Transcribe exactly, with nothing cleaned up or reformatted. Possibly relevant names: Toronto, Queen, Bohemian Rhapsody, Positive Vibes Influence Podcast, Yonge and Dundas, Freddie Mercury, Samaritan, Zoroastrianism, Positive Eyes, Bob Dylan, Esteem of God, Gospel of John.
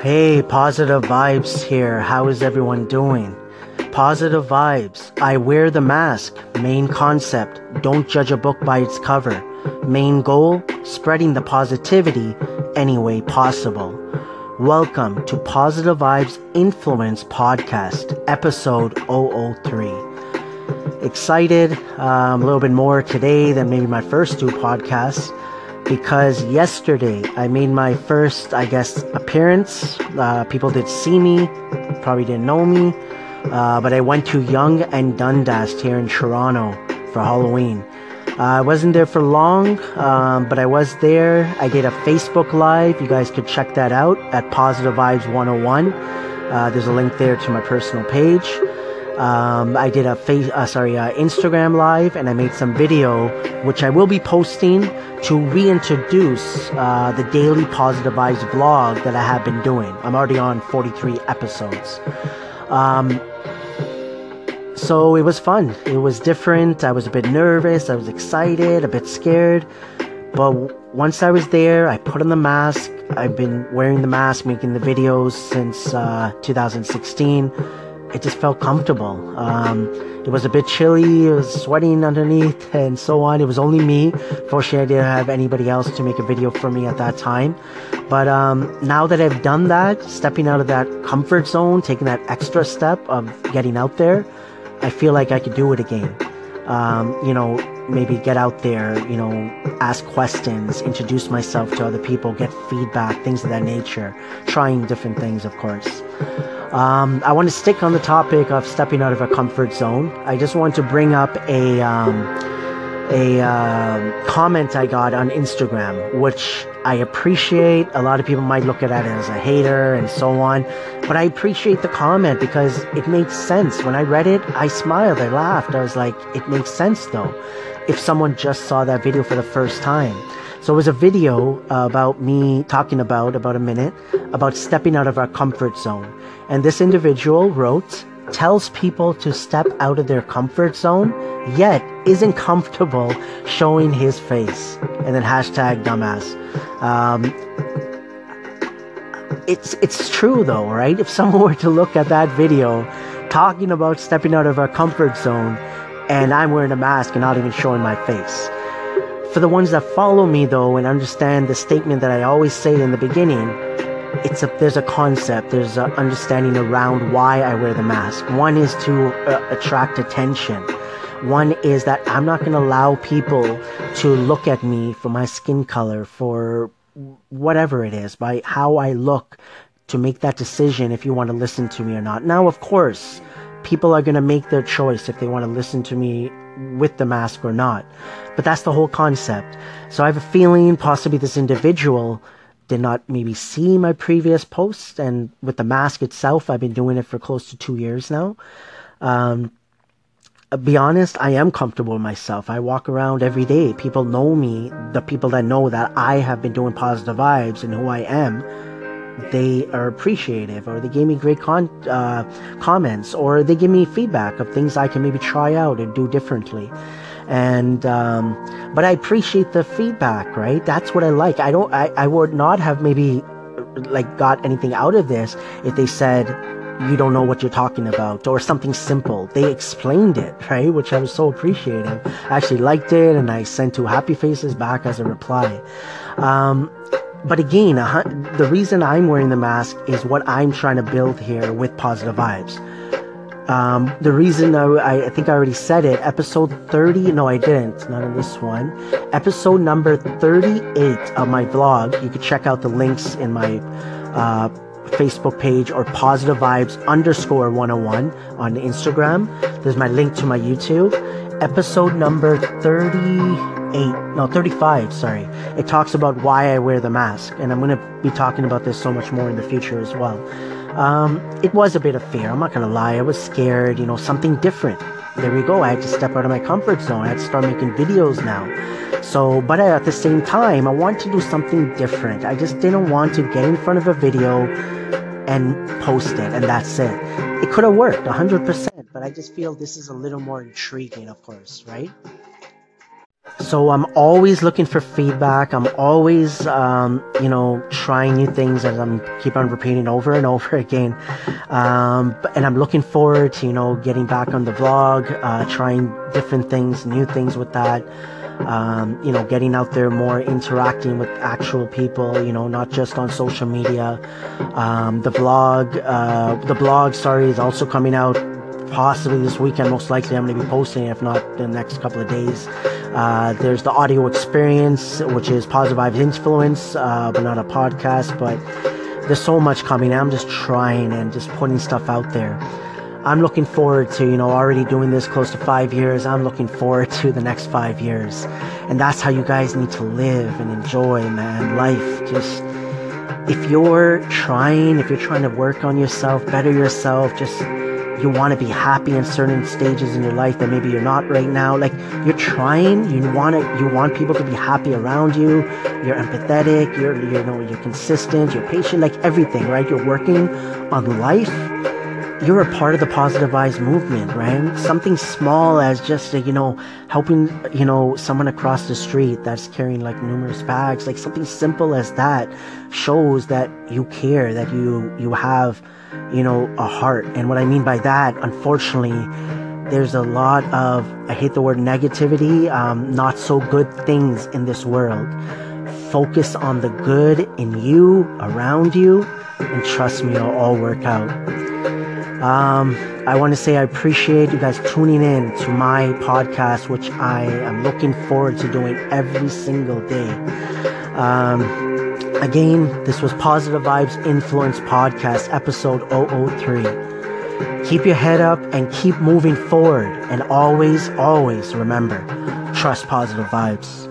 Hey, Positive Vibes here. How is everyone doing? Positive Vibes. I wear the mask. Main concept. Don't judge a book by its cover. Main goal. Spreading the positivity any way possible. Welcome to Positive Vibes Influence Podcast, episode zero zero three. Excited um, a little bit more today than maybe my first two podcasts. Because yesterday I made my first, I guess, appearance. Uh, people did see me, probably didn't know me, uh, but I went to Yonge and Dundas here in Toronto for Halloween. Uh, I wasn't there for long, um, but I was there. I did a Facebook Live. You guys could check that out at Positive Vibes one oh one. Uh, there's a link there to my personal page. Um, I did a face, uh, sorry, uh, Instagram Live, and I made some video, which I will be posting to reintroduce uh, the daily Positive Eyes vlog that I have been doing. I'm already on forty-three episodes. Um, so it was fun. It was different. I was a bit nervous. I was excited, a bit scared. But once I was there, I put on the mask. I've been wearing the mask, making the videos since uh, two thousand sixteen. It just felt comfortable. Um, it was a bit chilly, it was sweating underneath and so on. It was only me. Fortunately, I didn't have anybody else to make a video for me at that time. But um, now that I've done that, stepping out of that comfort zone, taking that extra step of getting out there, I feel like I could do it again. Um, you know, maybe get out there, you know, ask questions, introduce myself to other people, get feedback, things of that nature. Trying different things, of course. Um, I want to stick on the topic of stepping out of a comfort zone. I just want to bring up a um, a uh, comment I got on Instagram, which I appreciate. A lot of people might look at it as a hater and so on, but I appreciate the comment because it makes sense. When I read it, I smiled, I laughed. I was like, it makes sense though, if someone just saw that video for the first time. So it was a video uh, about me talking about, about a minute, about stepping out of our comfort zone. And this individual wrote, tells people to step out of their comfort zone, yet isn't comfortable showing his face. And then hashtag dumbass. Um, it's, it's true though, right? If someone were to look at that video talking about stepping out of our comfort zone and I'm wearing a mask and not even showing my face. For the ones that follow me, though, and understand the statement that I always say in the beginning, it's a, there's a concept, there's an understanding around why I wear the mask. One is to uh, attract attention. One is that I'm not going to allow people to look at me for my skin color, for whatever it is, by how I look, to make that decision if you want to listen to me or not. Now, of course, people are going to make their choice if they want to listen to me with the mask or not. But that's the whole concept. So I have a feeling possibly this individual did not maybe see my previous post. And with the mask itself, I've been doing it for close to two years now. Um, be honest, I am comfortable with myself. I walk around every day. People know me. The people that know that I have been doing Positive Vibes and who I am, they are appreciative, or they gave me great con- uh, comments, or they give me feedback of things I can maybe try out and do differently. And um, but I appreciate the feedback, right? That's what I like. I don't. I, I would not have maybe like got anything out of this if they said, you don't know what you're talking about, or something simple. They explained it, right? Which I was so appreciative. I actually liked it, and I sent two happy faces back as a reply. Um, But again, the reason I'm wearing the mask is what I'm trying to build here with Positive Vibes. Um, the reason, I, I think I already said it, episode thirty, no I didn't, not in this one. Episode number thirty-eight of my vlog, you can check out the links in my uh, Facebook page or Positive Vibes underscore one oh one on Instagram. There's my link to my YouTube. Episode number thirty-eight, no, thirty-five, sorry. It talks about why I wear the mask, and I'm going to be talking about this so much more in the future as well. Um, it was a bit of fear, I'm not going to lie. I was scared, you know, something different. There we go, I had to step out of my comfort zone. I had to start making videos now. So, but at the same time, I wanted to do something different. I just didn't want to get in front of a video and post it, and that's it. It could have worked, one hundred percent. But I just feel this is a little more intriguing, of course, right? So I'm always looking for feedback. I'm always, um, you know, trying new things as I'm keep on repeating over and over again. Um, and I'm looking forward to, you know, getting back on the vlog, uh, trying different things, new things with that. Um, you know, getting out there more, interacting with actual people, you know, not just on social media. Um, the vlog, uh, the blog, sorry, is also coming out. Possibly this weekend, most likely I'm going to be posting, if not the next couple of days. Uh, there's the audio experience, which is Positive Vibes Influence, uh, but not a podcast. But there's so much coming. I'm just trying and just putting stuff out there. I'm looking forward to, you know, already doing this close to five years. I'm looking forward to the next five years. And that's how you guys need to live and enjoy, man. Life just... If you're trying, if you're trying to work on yourself, better yourself, just... You want to be happy in certain stages in your life that maybe you're not right now. Like, you're trying, you want to, you want people to be happy around you. You're empathetic, you're, you know, you're consistent, you're patient, like everything, right? You're working on life. You're a part of the Positive Eyes movement, right? Something small as just, you know, helping, you know, someone across the street that's carrying like numerous bags, like something simple as that shows that you care, that you, you have, you know, a heart. And what I mean by that, unfortunately, there's a lot of, I hate the word negativity, um, not so good things in this world. Focus on the good in you, around you, and trust me, it'll all work out. Um, I want to say I appreciate you guys tuning in to my podcast, which I am looking forward to doing every single day. Um... Again, this was Positive Vibes Influence Podcast, episode oh oh three. Keep your head up and keep moving forward. And always, always remember, trust positive vibes.